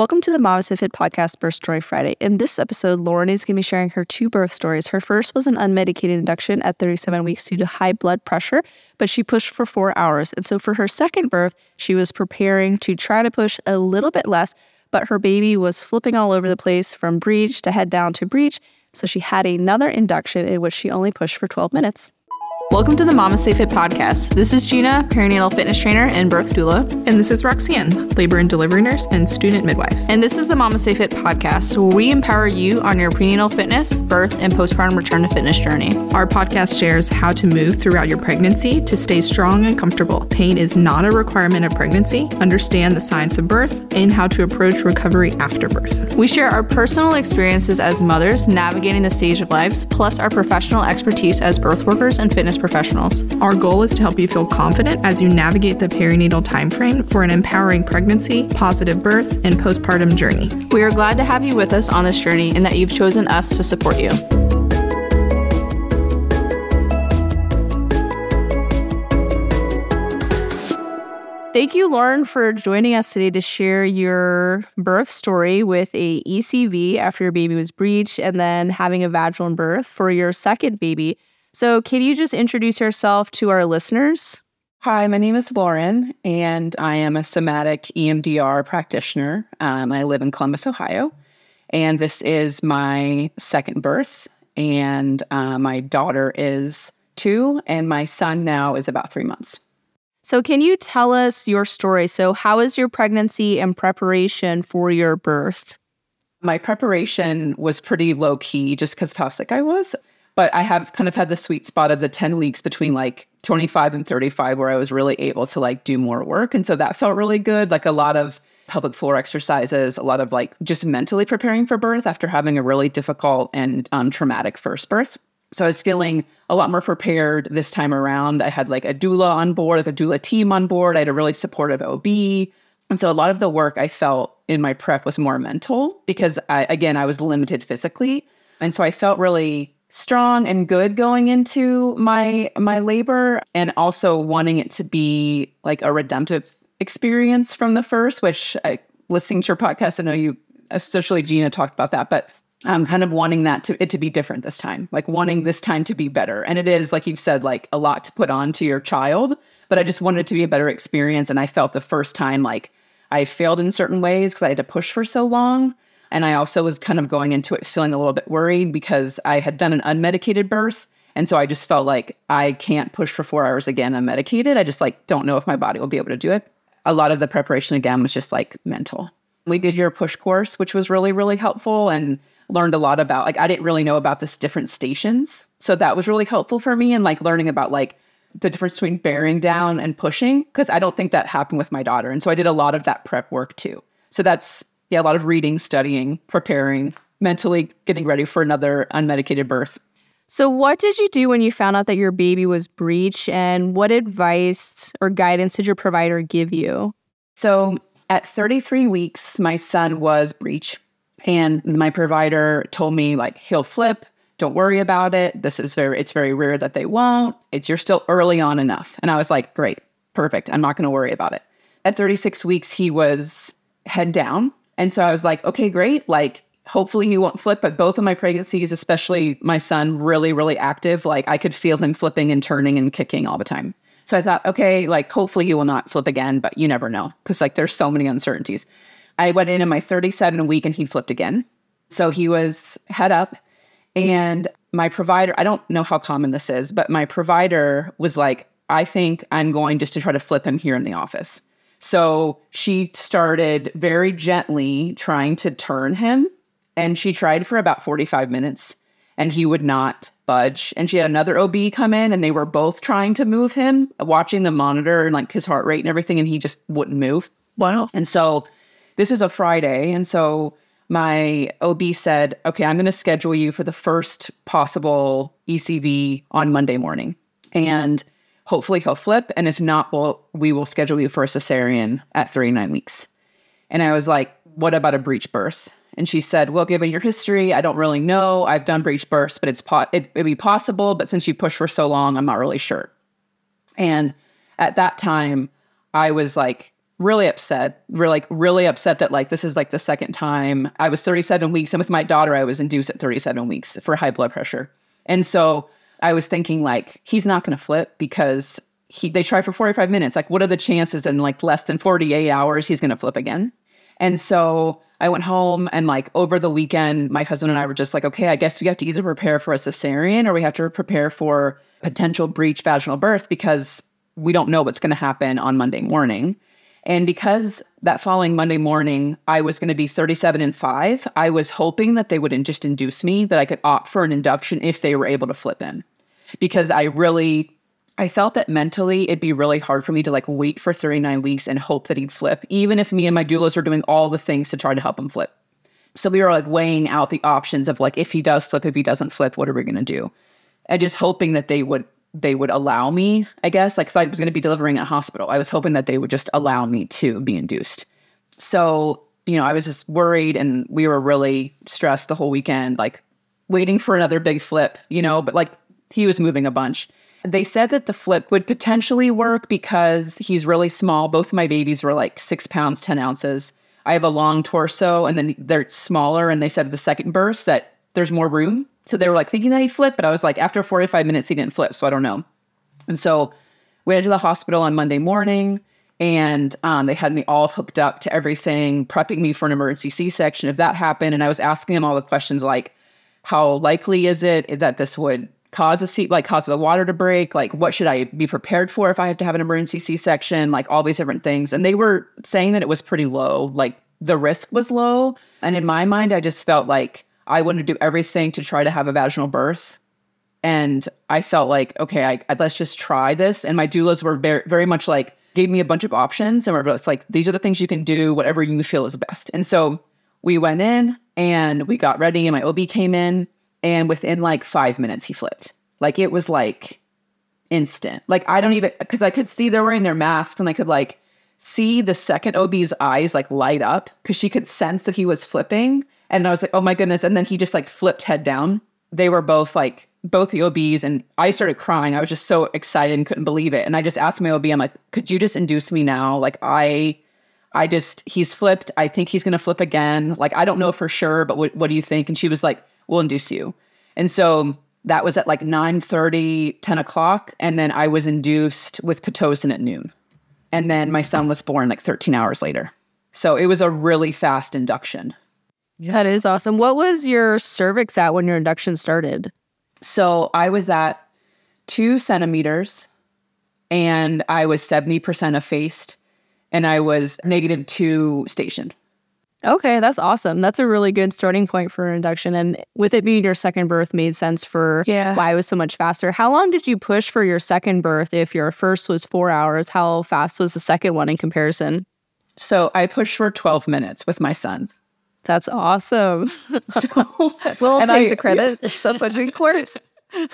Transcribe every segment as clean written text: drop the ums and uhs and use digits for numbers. Welcome to the MamasteFit podcast Birth Story Friday. In this episode, Lauren is going to be sharing her two birth stories. Her first was an unmedicated induction at 37 weeks due to high blood pressure, but she pushed for 4 hours. And so for her second birth, she was preparing to try to push a little bit less, but her baby was flipping all over the place from breech to head down to breech. So she had another induction in which she only pushed for 12 minutes. Welcome to the MamasteFit podcast. This is Gina, perinatal fitness trainer and birth doula. And this is Roxanne, labor and delivery nurse and student midwife. And this is the MamasteFit podcast, where we empower you on your prenatal fitness, birth, and postpartum return to fitness journey. Our podcast shares how to move throughout your pregnancy to stay strong and comfortable. Pain is not a requirement of pregnancy. Understand the science of birth and how to approach recovery after birth. We share our personal experiences as mothers navigating the stage of lives, plus our professional expertise as birth workers and fitness professionals. Our goal is to help you feel confident as you navigate the perinatal timeframe for an empowering pregnancy, positive birth, and postpartum journey. We are glad to have you with us on this journey and that you've chosen us to support you. Thank you, Lauren, for joining us today to share your birth story with an ECV after your baby was breech and then having a vaginal birth for your second baby. So can you just introduce yourself to our listeners? Hi, my name is Lauren, and I am a somatic EMDR practitioner. I live in Columbus, Ohio, and this is my second birth, and my daughter is 2, and my son now is about 3 months. So can you tell us your story? So how is your pregnancy and preparation for your birth? My preparation was pretty low-key just because of how sick I was. But I have kind of had the sweet spot of the 10 weeks between like 25 and 35 where I was really able to like do more work. And so that felt really good. Like a lot of pelvic floor exercises, a lot of like just mentally preparing for birth after having a really difficult and traumatic first birth. So I was feeling a lot more prepared this time around. I had like a doula on board, like a doula team on board. I had a really supportive OB. And so a lot of the work I felt in my prep was more mental because I was limited physically. And so I felt really strong and good going into my labor, and also wanting it to be like a redemptive experience from the first, which listening to your podcast, I know you, especially Gina, talked about that, but I'm kind of wanting it to be different this time, like wanting this time to be better. And it is, like you've said, like a lot to put on to your child, but I just wanted it to be a better experience. And I felt the first time like I failed in certain ways because I had to push for so long. And I also was kind of going into it feeling a little bit worried because I had done an unmedicated birth. And so I just felt like I can't push for 4 hours again unmedicated. I just like don't know if my body will be able to do it. A lot of the preparation again was just like mental. We did your push course, which was really, really helpful, and learned a lot about like I didn't really know about this different stations. So that was really helpful for me, and like learning about like the difference between bearing down and pushing, because I don't think that happened with my daughter. And so I did a lot of that prep work too. So that's a lot of reading, studying, preparing, mentally getting ready for another unmedicated birth. So what did you do when you found out that your baby was breech, and what advice or guidance did your provider give you? So at 33 weeks, my son was breech, and my provider told me like, he'll flip, don't worry about it. It's very rare that they won't. You're still early on enough. And I was like, great, perfect. I'm not going to worry about it. At 36 weeks, he was head down. And so I was like, okay, great. Like, hopefully he won't flip. But both of my pregnancies, especially my son, really, really active. Like, I could feel him flipping and turning and kicking all the time. So I thought, okay, like, hopefully he will not flip again. But you never know, because like, there's so many uncertainties. I went in my 37th week and he flipped again. So he was head up. And my provider, I don't know how common this is, but my provider was like, I think I'm going just to try to flip him here in the office. So she started very gently trying to turn him, and she tried for about 45 minutes, and he would not budge. And she had another OB come in, and they were both trying to move him, watching the monitor and like his heart rate and everything, and he just wouldn't move. Wow. And so this was a Friday, and so my OB said, okay, I'm going to schedule you for the first possible ECV on Monday morning. And hopefully he'll flip, and if not, we will schedule you for a cesarean at 39 weeks. And I was like, what about a breech birth? And she said, well, given your history, I don't really know. I've done breech births, but it'd be possible, but since you pushed for so long, I'm not really sure. And at that time, I was like really upset. We're like really upset that like this is like the second time. I was 37 weeks, and with my daughter, I was induced at 37 weeks for high blood pressure. And so I was thinking like, he's not going to flip because they tried for 45 minutes. Like, what are the chances in like less than 48 hours he's going to flip again? And so I went home, and like over the weekend, my husband and I were just like, okay, I guess we have to either prepare for a cesarean or we have to prepare for potential breech vaginal birth because we don't know what's going to happen on Monday morning. And because that following Monday morning, I was going to be 37 and 5, I was hoping that they would just induce me, that I could opt for an induction if they were able to flip in. Because I felt that mentally it'd be really hard for me to like wait for 39 weeks and hope that he'd flip, even if me and my doulas are doing all the things to try to help him flip. So we were like weighing out the options of like, if he does flip, if he doesn't flip, what are we going to do? And just hoping that they would allow me, I guess, like, 'cause I was going to be delivering at a hospital. I was hoping that they would just allow me to be induced. So, you know, I was just worried, and we were really stressed the whole weekend, like waiting for another big flip, you know, but like he was moving a bunch. They said that the flip would potentially work because he's really small. Both my babies were like 6 pounds, 10 ounces. I have a long torso, and then they're smaller. And they said the second burst that there's more room. So they were like thinking that he'd flip, but I was like, after 45 minutes, he didn't flip. So I don't know. And so we went to the hospital on Monday morning, and they had me all hooked up to everything, prepping me for an emergency C-section if that happened. And I was asking them all the questions like, how likely is it that this would cause the water to break? Like, what should I be prepared for if I have to have an emergency C-section? Like, all these different things. And they were saying that it was pretty low. Like, the risk was low. And in my mind, I just felt like I wanted to do everything to try to have a vaginal birth. And I felt like, okay, let's just try this. And my doulas were very, very much like, gave me a bunch of options. And it's like, these are the things you can do, whatever you feel is best. And so we went in and we got ready, and my OB came in. And within like 5 minutes, he flipped. Like, it was like instant. Like, I don't even, because I could see they're wearing their masks, and I could like see the second OB's eyes like light up because she could sense that he was flipping. And I was like, oh my goodness. And then he just like flipped head down. They were both like, both the OBs, and I started crying. I was just so excited and couldn't believe it. And I just asked my OB, I'm like, could you just induce me now? Like, he's flipped. I think he's going to flip again. Like, I don't know for sure, but what do you think? And she was like, we'll induce you. And so that was at like 9:30, 10 o'clock. And then I was induced with Pitocin at noon. And then my son was born like 13 hours later. So it was a really fast induction. That is awesome. What was your cervix at when your induction started? So I was at 2 centimeters, and I was 70% effaced, and I was -2 stationed. Okay, that's awesome. That's a really good starting point for an induction. And with it being your second birth made sense for why it was so much faster. How long did you push for your second birth? If your first was 4 hours, how fast was the second one in comparison? So I pushed for 12 minutes with my son. That's awesome. So, we'll take the credit. Yeah. So pushing course.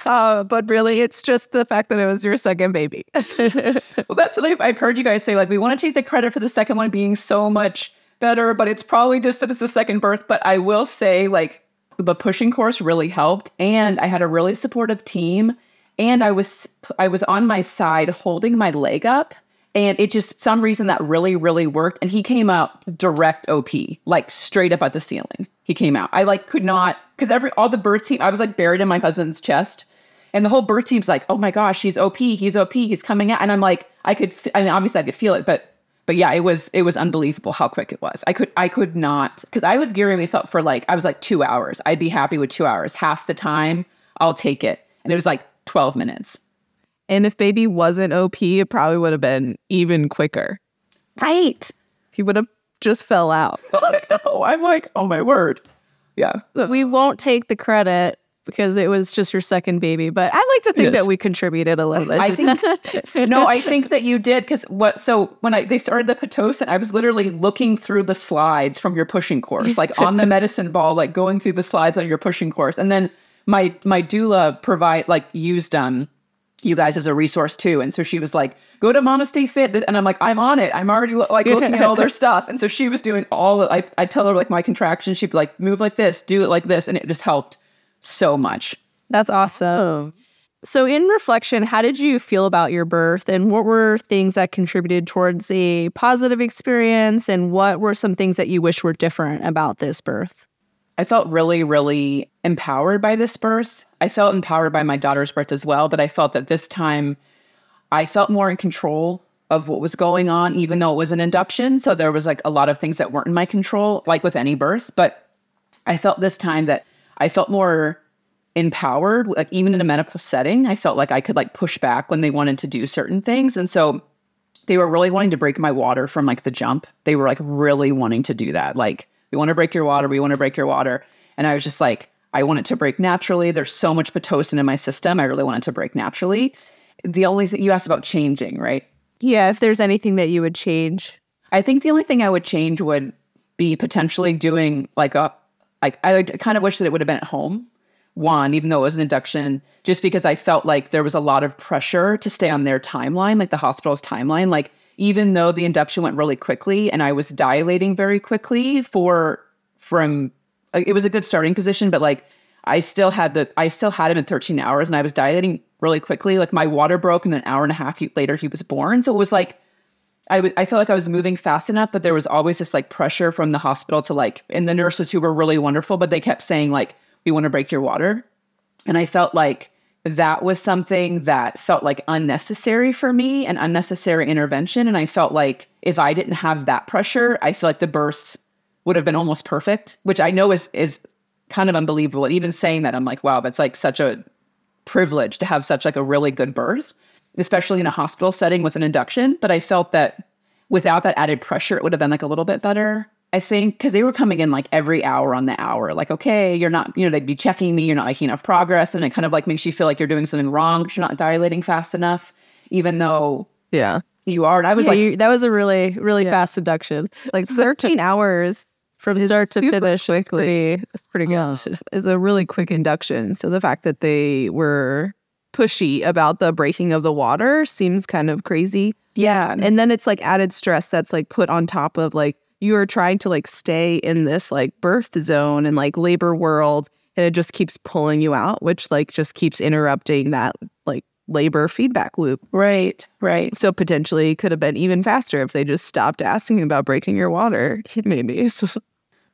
But really, it's just the fact that it was your second baby. Well, that's what I've heard you guys say. Like, we want to take the credit for the second one being so much better, but it's probably just that it's the second birth. But I will say, like, the pushing course really helped, and I had a really supportive team, and I was on my side holding my leg up, and it just, some reason, that really, really worked. And he came out direct OP, like straight up at the ceiling. He came out. I like could not, because all the birth team, I was like buried in my husband's chest, and the whole birth team's like, oh my gosh, he's OP, he's OP, he's coming out. And I'm like, I mean, obviously I could feel it, but yeah, it was unbelievable how quick it was. I could not, because I was gearing myself for like, I was like 2 hours. I'd be happy with 2 hours. Half the time, I'll take it. And it was like 12 minutes. And if baby wasn't OP, it probably would have been even quicker. Right. He would have just fell out. Oh, I'm like, oh my word. Yeah. We won't take the credit because it was just your second baby, but I like to think that we contributed a little bit. I think that you did, because when they started the Pitocin, I was literally looking through the slides from your pushing course, like on the medicine ball, like going through the slides on your pushing course. And then my doula used you guys as a resource too. And so she was like, go to MamasteFit. And I'm like, I'm on it. I'm already like looking at all their stuff. And so she was doing I tell her like my contractions, she'd be like, move like this, do it like this. And it just helped so much. That's awesome. So in reflection, how did you feel about your birth, and what were things that contributed towards a positive experience, and what were some things that you wish were different about this birth? I felt really, really empowered by this birth. I felt empowered by my daughter's birth as well, but I felt that this time I felt more in control of what was going on, even though it was an induction. So there was like a lot of things that weren't in my control, like with any birth. But I felt this time that I felt more empowered, like even in a medical setting, I felt like I could like push back when they wanted to do certain things. And so they were really wanting to break my water from like the jump. They were like really wanting to do that. Like, we want to break your water. We want to break your water. And I was just like, I want it to break naturally. There's so much Pitocin in my system. I really want it to break naturally. The only thing you asked about changing, right? Yeah, if there's anything that you would change. I think the only thing I would change would be potentially doing like I kind of wish that it would have been at home, one, even though it was an induction, just because I felt like there was a lot of pressure to stay on their timeline, like the hospital's timeline. Like, even though the induction went really quickly and I was dilating very quickly from, it was a good starting position, but like I still had him in 13 hours and I was dilating really quickly. Like, my water broke and an hour and a half later he was born. So it was like, I felt like I was moving fast enough, but there was always this like pressure from the hospital to like, and the nurses who were really wonderful, but they kept saying like, we want to break your water. And I felt like that was something that felt like unnecessary for me, an unnecessary intervention. And I felt like if I didn't have that pressure, I feel like the birth would have been almost perfect, which I know is kind of unbelievable. And even saying that, I'm like, wow, that's like such a privilege to have such like a really good birth, especially in a hospital setting with an induction. But I felt that without that added pressure, it would have been like a little bit better, I think, because they were coming in like every hour on the hour, like, okay, you're not, you know, they'd be checking me, you're not making enough progress. And it kind of like makes you feel like you're doing something wrong because you're not dilating fast enough, even though yeah, you are. And I was that was a really, really fast induction. Like 13 hours. From start to finish, it's pretty good. It's a really quick induction. So the fact that they were pushy about the breaking of the water seems kind of crazy. Yeah. And then it's like added stress that's like put on top of like, you are trying to like stay in this like birth zone and like labor world, and it just keeps pulling you out, which like just keeps interrupting that like labor feedback loop. Right, right. So potentially could have been even faster if they just stopped asking about breaking your water, maybe.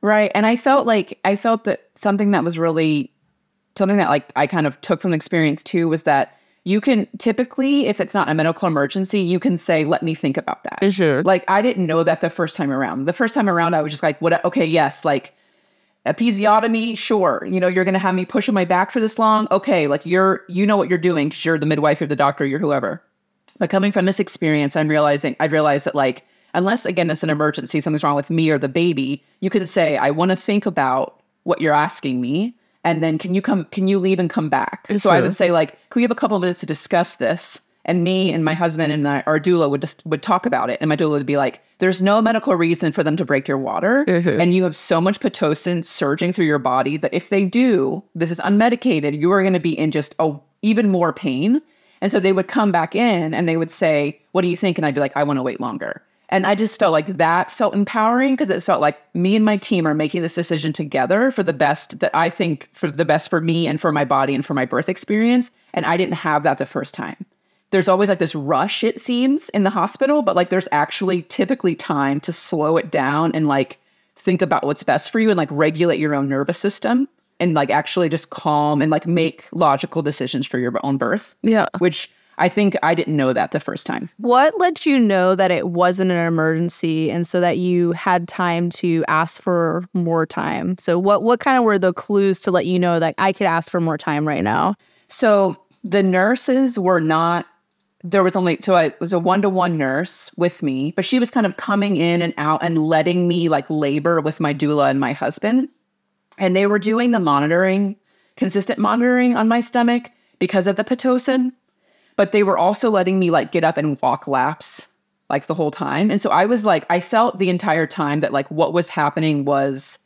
Right. And I felt that something that like I kind of took from the experience too was that you can typically, if it's not a medical emergency, you can say, let me think about that. Sure. Like, I didn't know that the first time around. The first time around, I was just like, what? Okay, yes, like episiotomy, sure. You know, you're going to have me pushing my back for this long. Okay, like you know what you're doing because you're the midwife, you're the doctor, you're whoever. But coming from this experience, I realized that like, unless, again, it's an emergency, something's wrong with me or the baby, you can say, I want to think about what you're asking me. And then can you leave and come back? It's so true. I would say like, can we have a couple of minutes to discuss this? And me and my husband and our doula would talk about it. And my doula would be like, there's no medical reason for them to break your water. Mm-hmm. And you have so much Pitocin surging through your body that if they do, this is unmedicated, you are going to be in just even more pain. And so they would come back in and they would say, what do you think? And I'd be like, I want to wait longer. And I just felt like that felt empowering because it felt like me and my team are making this decision together for the best that I think for the best for me and for my body and for my birth experience. And I didn't have that the first time. There's always like this rush, it seems, in the hospital, but like there's actually typically time to slow it down and like think about what's best for you and like regulate your own nervous system and like actually just calm and like make logical decisions for your own birth. Yeah. Which I think I didn't know that the first time. What let you know that it wasn't an emergency and so that you had time to ask for more time? So what kind of were the clues to let you know that I could ask for more time right now? So the nurses were not, it was a one-to-one nurse with me, but she was kind of coming in and out and letting me like labor with my doula and my husband. And they were doing the monitoring, consistent monitoring on my stomach because of the Pitocin. But they were also letting me like get up and walk laps like the whole time. And so I was like, I felt the entire time that like what was happening was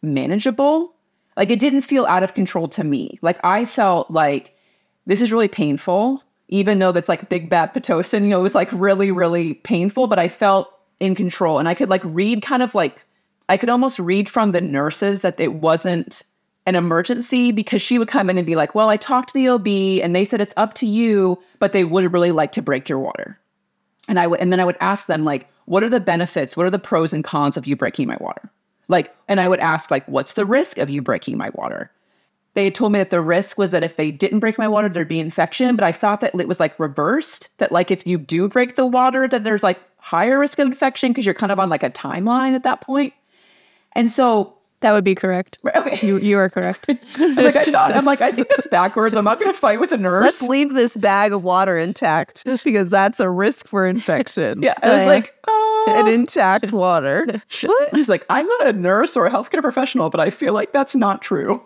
manageable. Like, it didn't feel out of control to me. Like, I felt like this is really painful, even though that's like big bad Pitocin, you know, it was like really, really painful, but I felt in control. And I could like read kind of like, I could almost read from the nurses that it wasn't an emergency, because she would come in and be like, well, I talked to the OB and they said it's up to you, but they would really like to break your water. And then I would ask them, like, what are the benefits? What are the pros and cons of you breaking my water? Like, and I would ask, like, what's the risk of you breaking my water? They had told me that the risk was that if they didn't break my water, there'd be infection. But I thought that it was like reversed, that like if you do break the water, that there's like higher risk of infection because you're kind of on like a timeline at that point. And so that would be correct. Okay. You are correct. I think that's backwards. I'm not going to fight with a nurse. Let's leave this bag of water intact because that's a risk for infection. Yeah. I was like, an intact water. What? I was like, I'm not a nurse or a healthcare professional, but I feel like that's not true.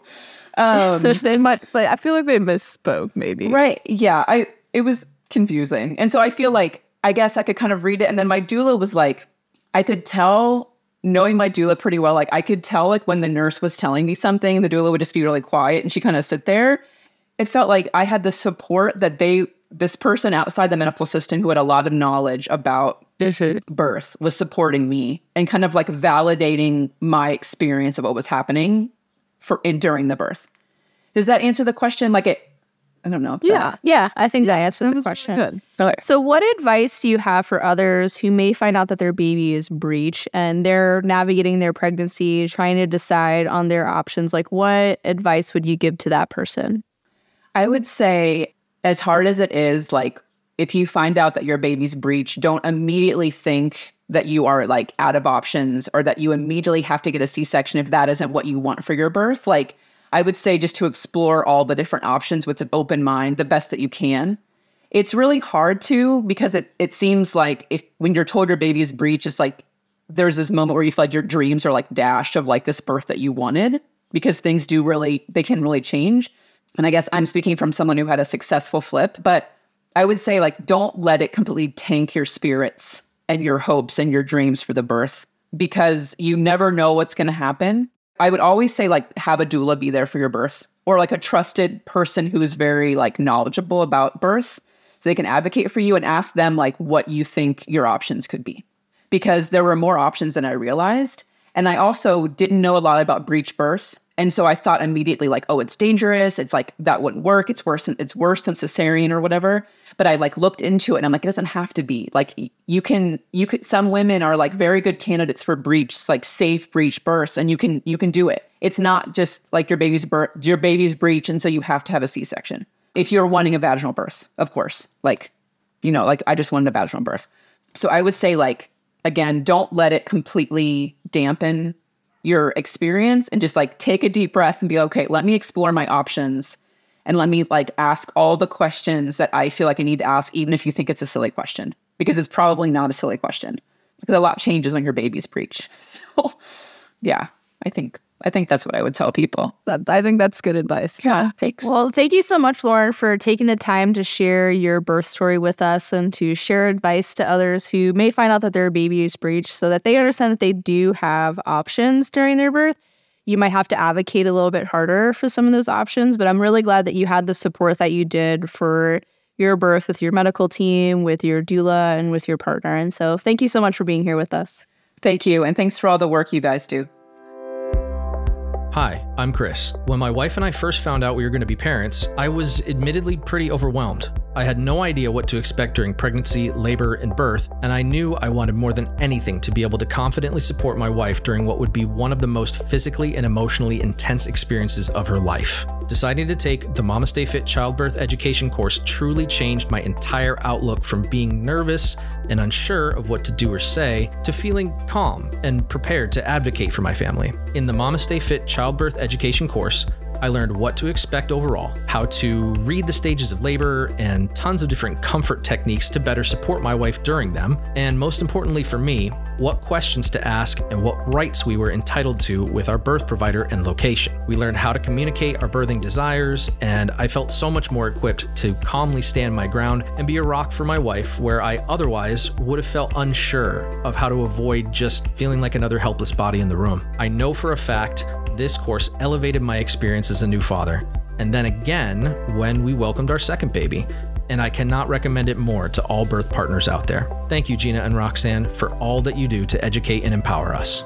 They might, like, I feel like they misspoke maybe. Right. Yeah. It was confusing. And so I feel like, I guess I could kind of read it. And then my doula was like, I could tell, knowing my doula pretty well, like I could tell like when the nurse was telling me something, the doula would just be really quiet and she kind of sit there. It felt like I had the support that this person outside the medical system who had a lot of knowledge about birth was supporting me and kind of like validating my experience of what was happening during the birth. Does that answer the question? Like I don't know. Yeah, I think that answered the question. Really good. Okay. So what advice do you have for others who may find out that their baby is breech and they're navigating their pregnancy, trying to decide on their options? Like, what advice would you give to that person? I would say, as hard as it is, like, if you find out that your baby's breech, don't immediately think that you are like out of options or that you immediately have to get a C-section if that isn't what you want for your birth. Like, I would say just to explore all the different options with an open mind, the best that you can. It's really hard to, because it seems like when you're told your baby's breech, it's like there's this moment where you feel like your dreams are like dashed of like this birth that you wanted, because things they can really change. And I guess I'm speaking from someone who had a successful flip, but I would say, like, don't let it completely tank your spirits and your hopes and your dreams for the birth, because you never know what's going to happen. I would always say, like, have a doula be there for your birth, or like a trusted person who is very like knowledgeable about births, so they can advocate for you, and ask them like what you think your options could be, because there were more options than I realized. And I also didn't know a lot about breech births. And so I thought immediately, like, oh, it's dangerous. It's like, that wouldn't work. It's worse than cesarean or whatever. But I like looked into it and I'm like, it doesn't have to be. Like, you could, some women are like very good candidates for breech, like safe breech births, and you can do it. It's not just like your baby's breech, and so you have to have a C-section. If you're wanting a vaginal birth, of course, like, you know, like I just wanted a vaginal birth. So I would say, like, again, don't let it completely dampen your experience, and just like take a deep breath and be okay, let me explore my options and let me like ask all the questions that I feel like I need to ask, even if you think it's a silly question, because it's probably not a silly question, because a lot changes when your baby's breech. So yeah, I think that's what I would tell people. I think that's good advice. Yeah, thanks. Well, thank you so much, Lauren, for taking the time to share your birth story with us and to share advice to others who may find out that their baby is breech, so that they understand that they do have options during their birth. You might have to advocate a little bit harder for some of those options, but I'm really glad that you had the support that you did for your birth with your medical team, with your doula, and with your partner. And so thank you so much for being here with us. Thank you, and thanks for all the work you guys do. Hi, I'm Chris. When my wife and I first found out we were going to be parents, I was admittedly pretty overwhelmed. I had no idea what to expect during pregnancy, labor, and birth, and I knew I wanted more than anything to be able to confidently support my wife during what would be one of the most physically and emotionally intense experiences of her life. Deciding to take the MamasteFit childbirth education course truly changed my entire outlook, from being nervous and unsure of what to do or say to feeling calm and prepared to advocate for my family. In the MamasteFit childbirth education course, I learned what to expect overall, how to read the stages of labor, and tons of different comfort techniques to better support my wife during them, and most importantly for me, what questions to ask and what rights we were entitled to with our birth provider and location. We learned how to communicate our birthing desires, and I felt so much more equipped to calmly stand my ground and be a rock for my wife where I otherwise would have felt unsure of how to avoid just feeling like another helpless body in the room. I know for a fact this course elevated my experience as a new father, and then again when we welcomed our second baby, and I cannot recommend it more to all birth partners out there. Thank you, Gina and Roxanne, for all that you do to educate and empower us.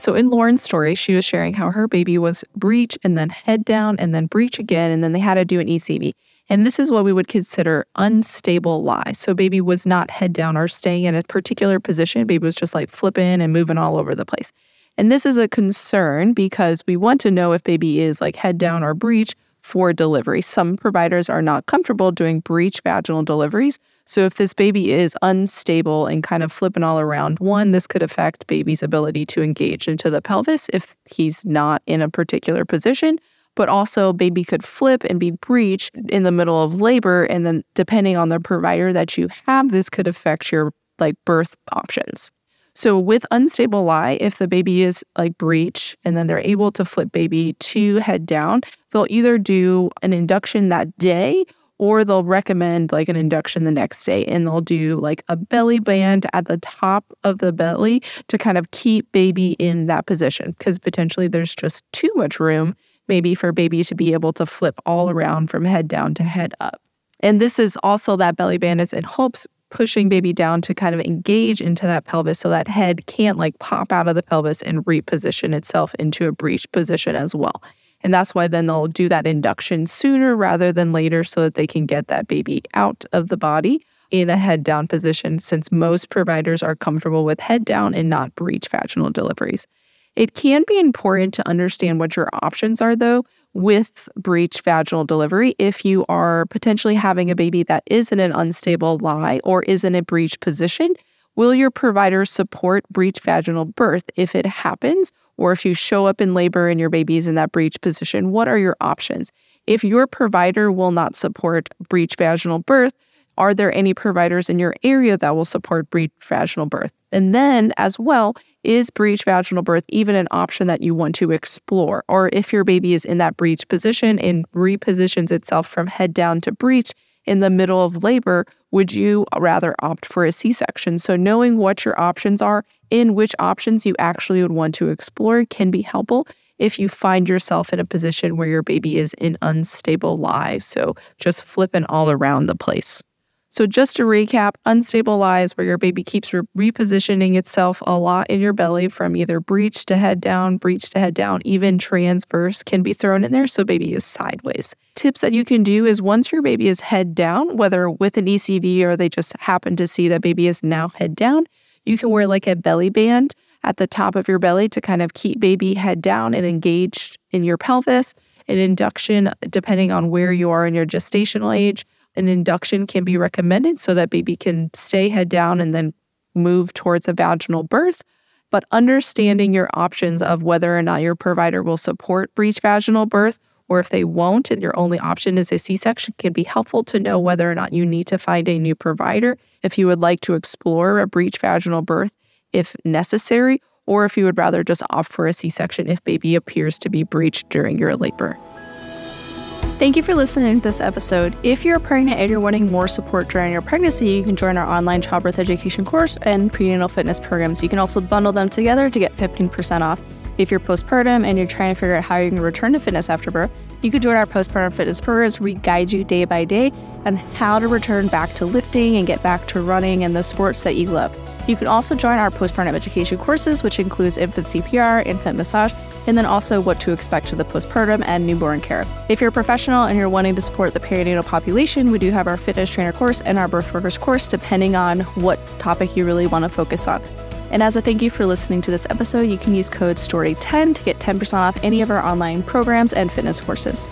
So in Lauren's story, she was sharing how her baby was breech and then head down and then breech again, and then they had to do an ECV. And this is what we would consider unstable lie. So baby was not head down or staying in a particular position. Baby was just like flipping and moving all over the place. And this is a concern because we want to know if baby is like head down or breech for delivery. Some providers are not comfortable doing breech vaginal deliveries. So if this baby is unstable and kind of flipping all around, one, this could affect baby's ability to engage into the pelvis if he's not in a particular position. But also baby could flip and be breech in the middle of labor. And then depending on the provider that you have, this could affect your like birth options. So with unstable lie, if the baby is like breech and then they're able to flip baby to head down, they'll either do an induction that day or they'll recommend like an induction the next day. And they'll do like a belly band at the top of the belly to kind of keep baby in that position because potentially there's just too much room maybe for baby to be able to flip all around from head down to head up. And this is also that belly band is in hopes pushing baby down to kind of engage into that pelvis so that head can't like pop out of the pelvis and reposition itself into a breech position as well. And that's why then they'll do that induction sooner rather than later so that they can get that baby out of the body in a head down position since most providers are comfortable with head down and not breech vaginal deliveries. It can be important to understand what your options are, though, with breech vaginal delivery if you are potentially having a baby that is in an unstable lie or is in a breech position. Will your provider support breech vaginal birth if it happens? Or if you show up in labor and your baby's in that breech position, what are your options? If your provider will not support breech vaginal birth, are there any providers in your area that will support breech vaginal birth? And then as well, is breech vaginal birth even an option that you want to explore? Or if your baby is in that breech position and repositions itself from head down to breech in the middle of labor, would you rather opt for a C-section? So knowing what your options are and which options you actually would want to explore can be helpful if you find yourself in a position where your baby is in unstable lie. So just flipping all around the place. So just to recap, unstable lie is where your baby keeps repositioning itself a lot in your belly from either breech to head down, even transverse can be thrown in there so baby is sideways. Tips that you can do is once your baby is head down, whether with an ECV or they just happen to see that baby is now head down, you can wear like a belly band at the top of your belly to kind of keep baby head down and engaged in your pelvis. An induction, depending on where you are in your gestational age, an induction can be recommended so that baby can stay head down and then move towards a vaginal birth. But understanding your options of whether or not your provider will support breech vaginal birth or if they won't and your only option is a C-section can be helpful to know whether or not you need to find a new provider if you would like to explore a breech vaginal birth if necessary or if you would rather just opt for a C-section if baby appears to be breeched during your labor. Thank you for listening to this episode. If you're pregnant and you're wanting more support during your pregnancy, you can join our online childbirth education course and prenatal fitness programs. You can also bundle them together to get 15% off. If you're postpartum and you're trying to figure out how you can return to fitness after birth, you can join our postpartum fitness programs where we guide you day by day on how to return back to lifting and get back to running and the sports that you love. You can also join our postpartum education courses, which includes infant CPR, infant massage, and then also what to expect with the postpartum and newborn care. If you're a professional and you're wanting to support the perinatal population, we do have our fitness trainer course and our birth workers course, depending on what topic you really want to focus on. And as a thank you for listening to this episode, you can use code STORY10 to get 10% off any of our online programs and fitness courses.